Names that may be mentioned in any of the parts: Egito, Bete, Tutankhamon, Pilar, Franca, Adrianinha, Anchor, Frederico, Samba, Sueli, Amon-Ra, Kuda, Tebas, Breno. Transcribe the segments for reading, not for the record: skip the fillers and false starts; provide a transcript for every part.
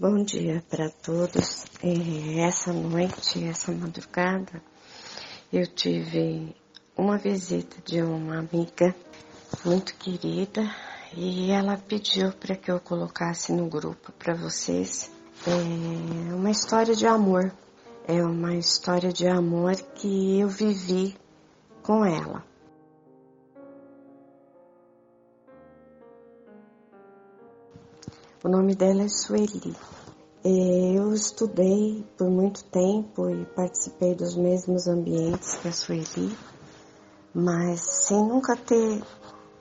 Bom dia para todos. Essa noite, essa madrugada, eu tive uma visita de uma amiga muito querida e ela pediu para que eu colocasse no grupo para vocês uma história de amor. É uma história de amor que eu vivi com ela. O nome dela é Sueli. Eu estudei por muito tempo e participei dos mesmos ambientes que a Sueli, mas sem nunca ter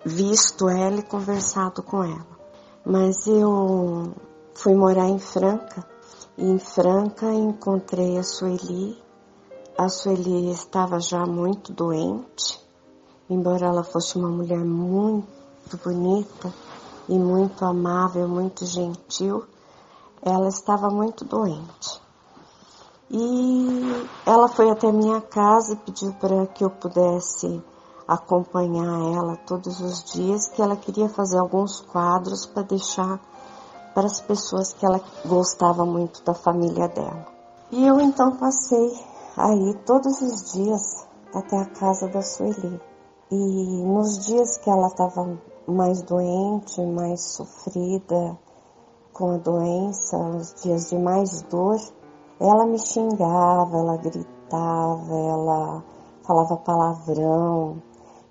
visto ela e conversado com ela. Mas eu fui morar em Franca e em Franca encontrei a Sueli. A Sueli estava já muito doente, embora ela fosse uma mulher muito bonita, e muito amável, muito gentil, ela estava muito doente. E ela foi até minha casa e pediu para que eu pudesse acompanhar ela todos os dias, que ela queria fazer alguns quadros para deixar para as pessoas que ela gostava muito da família dela. E eu então passei aí todos os dias até a casa da Sueli. E nos dias que ela estava mais doente, mais sofrida com a doença, os dias de mais dor, ela me xingava, ela gritava, ela falava palavrão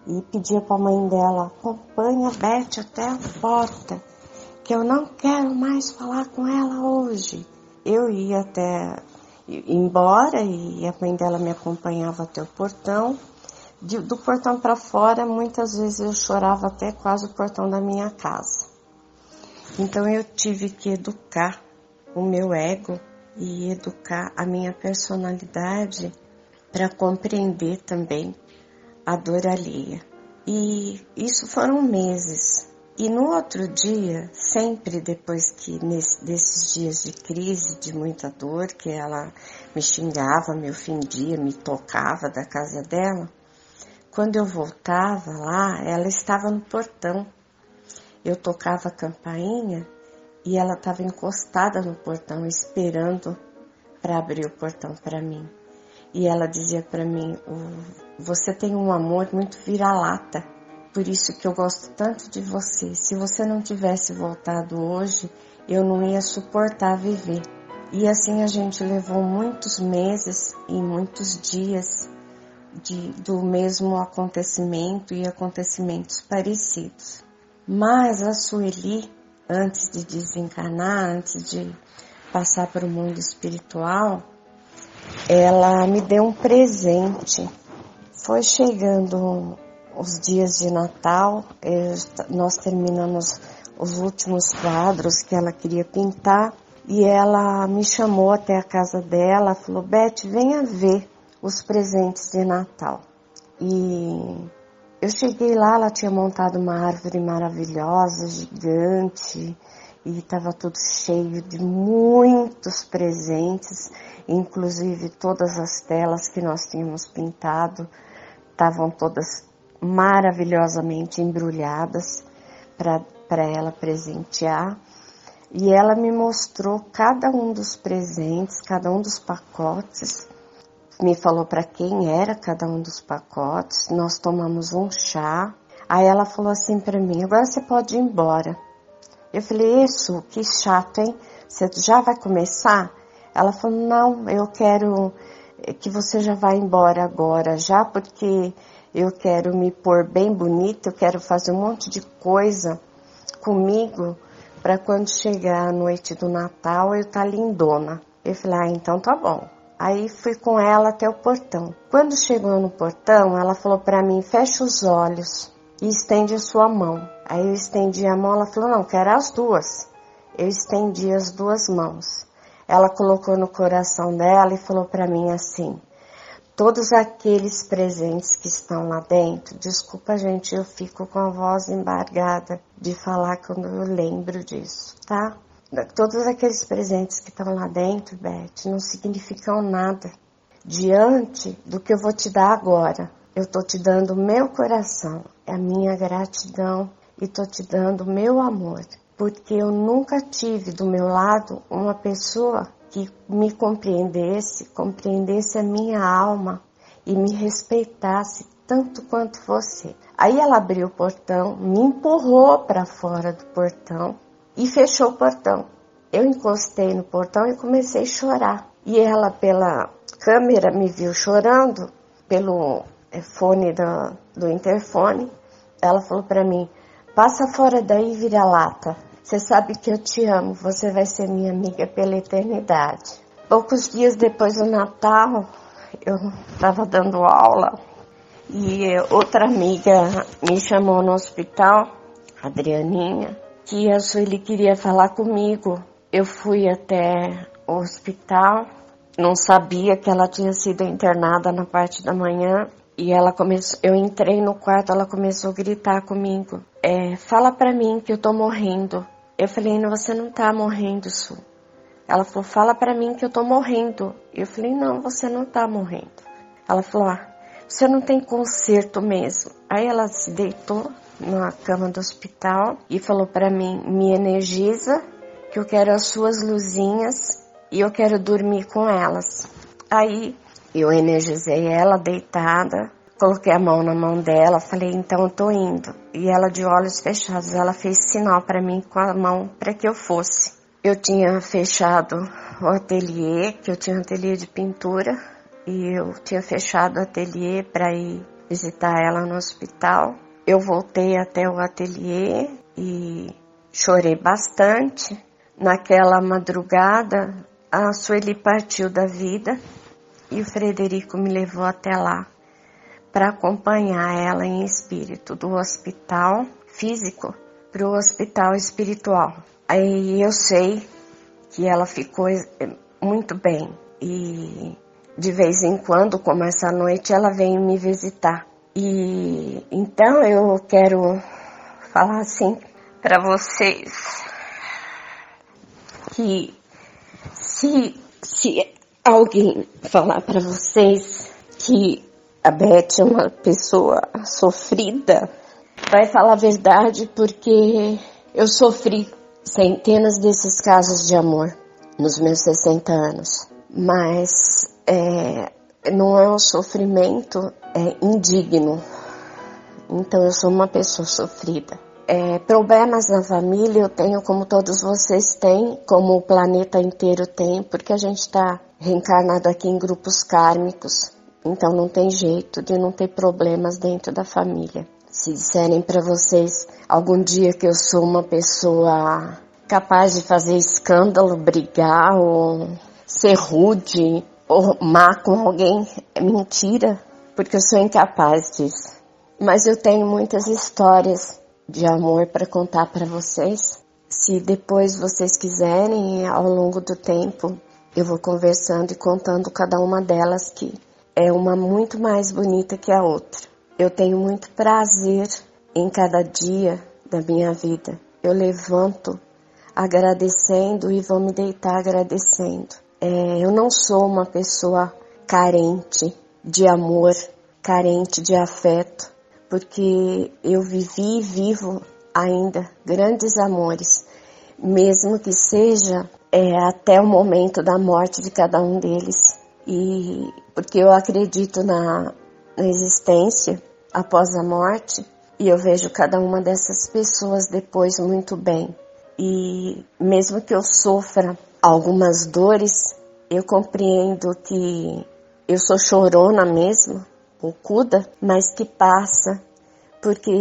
e pedia para a mãe dela: acompanha a Bete até a porta, que eu não quero mais falar com ela hoje. Eu ia até embora e a mãe dela me acompanhava até o portão. Do portão para fora, muitas vezes eu chorava até quase o portão da minha casa. Então eu tive que educar o meu ego e educar a minha personalidade para compreender também a dor alheia. E isso foram meses. E no outro dia, sempre depois que desses dias de crise, de muita dor, que ela me xingava, me ofendia, me tocava da casa dela, quando eu voltava lá, ela estava no portão. Eu tocava a campainha e ela estava encostada no portão, esperando para abrir o portão para mim. E ela dizia para mim: você tem um amor muito vira-lata, por isso que eu gosto tanto de você. Se você não tivesse voltado hoje, eu não ia suportar viver. E assim a gente levou muitos meses e muitos dias do mesmo acontecimento e acontecimentos parecidos. Mas a Sueli, antes de desencarnar, antes de passar para o mundo espiritual, ela me deu um presente. Foi chegando os dias de Natal, nós terminamos os últimos quadros que ela queria pintar e ela me chamou até a casa dela, falou: Bete, venha ver os presentes de Natal. E eu cheguei lá, ela tinha montado uma árvore maravilhosa, gigante, e estava tudo cheio de muitos presentes, inclusive todas as telas que nós tínhamos pintado estavam todas maravilhosamente embrulhadas para ela presentear. E ela me mostrou cada um dos presentes, cada um dos pacotes, me falou para quem era cada um dos pacotes, nós tomamos um chá. Aí ela falou assim para mim: agora você pode ir embora. Eu falei: isso, que chato, hein? Você já vai começar? Ela falou: não, eu quero que você já vá embora agora, já, porque eu quero me pôr bem bonita, eu quero fazer um monte de coisa comigo para quando chegar a noite do Natal eu estar lindona. Eu falei: ah, então tá bom. Aí fui com ela até o portão. Quando chegou no portão, ela falou para mim: fecha os olhos e estende a sua mão. Aí eu estendi a mão, ela falou: não, quero as duas. Eu estendi as duas mãos. Ela colocou no coração dela e falou para mim assim: todos aqueles presentes que estão lá dentro, desculpa gente, eu fico com a voz embargada de falar quando eu lembro disso, tá? Todos aqueles presentes que estão lá dentro, Bete, não significam nada diante do que eu vou te dar agora. Eu estou te dando o meu coração, a minha gratidão e estou te dando o meu amor. porque eu nunca tive do meu lado uma pessoa que me compreendesse, compreendesse a minha alma e me respeitasse tanto quanto você. Aí ela abriu o portão, me empurrou para fora do portão e fechou o portão. Eu encostei no portão e comecei a chorar. E ela, pela câmera, me viu chorando, pelo fone do interfone. Ela falou para mim: passa fora daí, vira-lata. Você sabe que eu te amo, você vai ser minha amiga pela eternidade. Poucos dias depois do Natal, eu estava dando aula e outra amiga me chamou no hospital, Adrianinha, que a Sueli queria falar comigo. Eu fui até o hospital, não sabia que ela tinha sido internada na parte da manhã. E ela começou, eu entrei no quarto, ela começou a gritar comigo. Fala pra mim que eu tô morrendo. Eu falei: não, você não tá morrendo, Su. Ela falou: fala pra mim que eu tô morrendo. Eu falei: não, você não tá morrendo. Ela falou: você não tem conserto mesmo. Aí ela se deitou na cama do hospital e falou pra mim: me energiza, que eu quero as suas luzinhas e eu quero dormir com elas. Aí eu energizei ela deitada, coloquei a mão na mão dela, falei: então eu tô indo. E ela, de olhos fechados, ela fez sinal para mim com a mão para que eu fosse. Eu tinha fechado o ateliê, que eu tinha um ateliê de pintura, e eu tinha fechado o ateliê para ir visitar ela no hospital. Eu voltei até o ateliê e chorei bastante. Naquela madrugada, a Sueli partiu da vida. E o Frederico me levou até lá para acompanhar ela em espírito, do hospital físico para o hospital espiritual. Aí eu sei que ela ficou muito bem e de vez em quando, como essa noite, ela vem me visitar. E então eu quero falar assim para vocês que se alguém falar para vocês que a Bete é uma pessoa sofrida, vai falar a verdade, porque eu sofri centenas desses casos de amor nos meus 60 anos. Mas não é um sofrimento indigno. Então eu sou uma pessoa sofrida. Problemas na família eu tenho, como todos vocês têm, como o planeta inteiro tem, porque a gente está reencarnado aqui em grupos kármicos, então não tem jeito de não ter problemas dentro da família. Se disserem para vocês algum dia que eu sou uma pessoa capaz de fazer escândalo, brigar ou ser rude ou má com alguém, é mentira, porque eu sou incapaz disso. Mas eu tenho muitas histórias de amor para contar para vocês. Se depois vocês quiserem, ao longo do tempo, eu vou conversando e contando cada uma delas, que é uma muito mais bonita que a outra. Eu tenho muito prazer em cada dia da minha vida. Eu levanto agradecendo e vou me deitar agradecendo. Eu não sou uma pessoa carente de amor, carente de afeto, porque eu vivi e vivo ainda grandes amores, mesmo que seja até o momento da morte de cada um deles. E porque eu acredito na existência após a morte, e eu vejo cada uma dessas pessoas depois muito bem. E mesmo que eu sofra algumas dores, eu compreendo que eu sou chorona mesmo, o Kuda, mas que passa, porque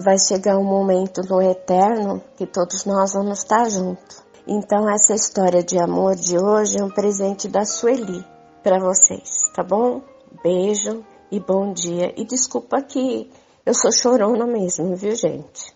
vai chegar um momento no eterno que todos nós vamos estar juntos. Então essa história de amor de hoje é um presente da Sueli para vocês, tá bom? Beijo e bom dia. E desculpa que eu sou chorona mesmo, viu, gente?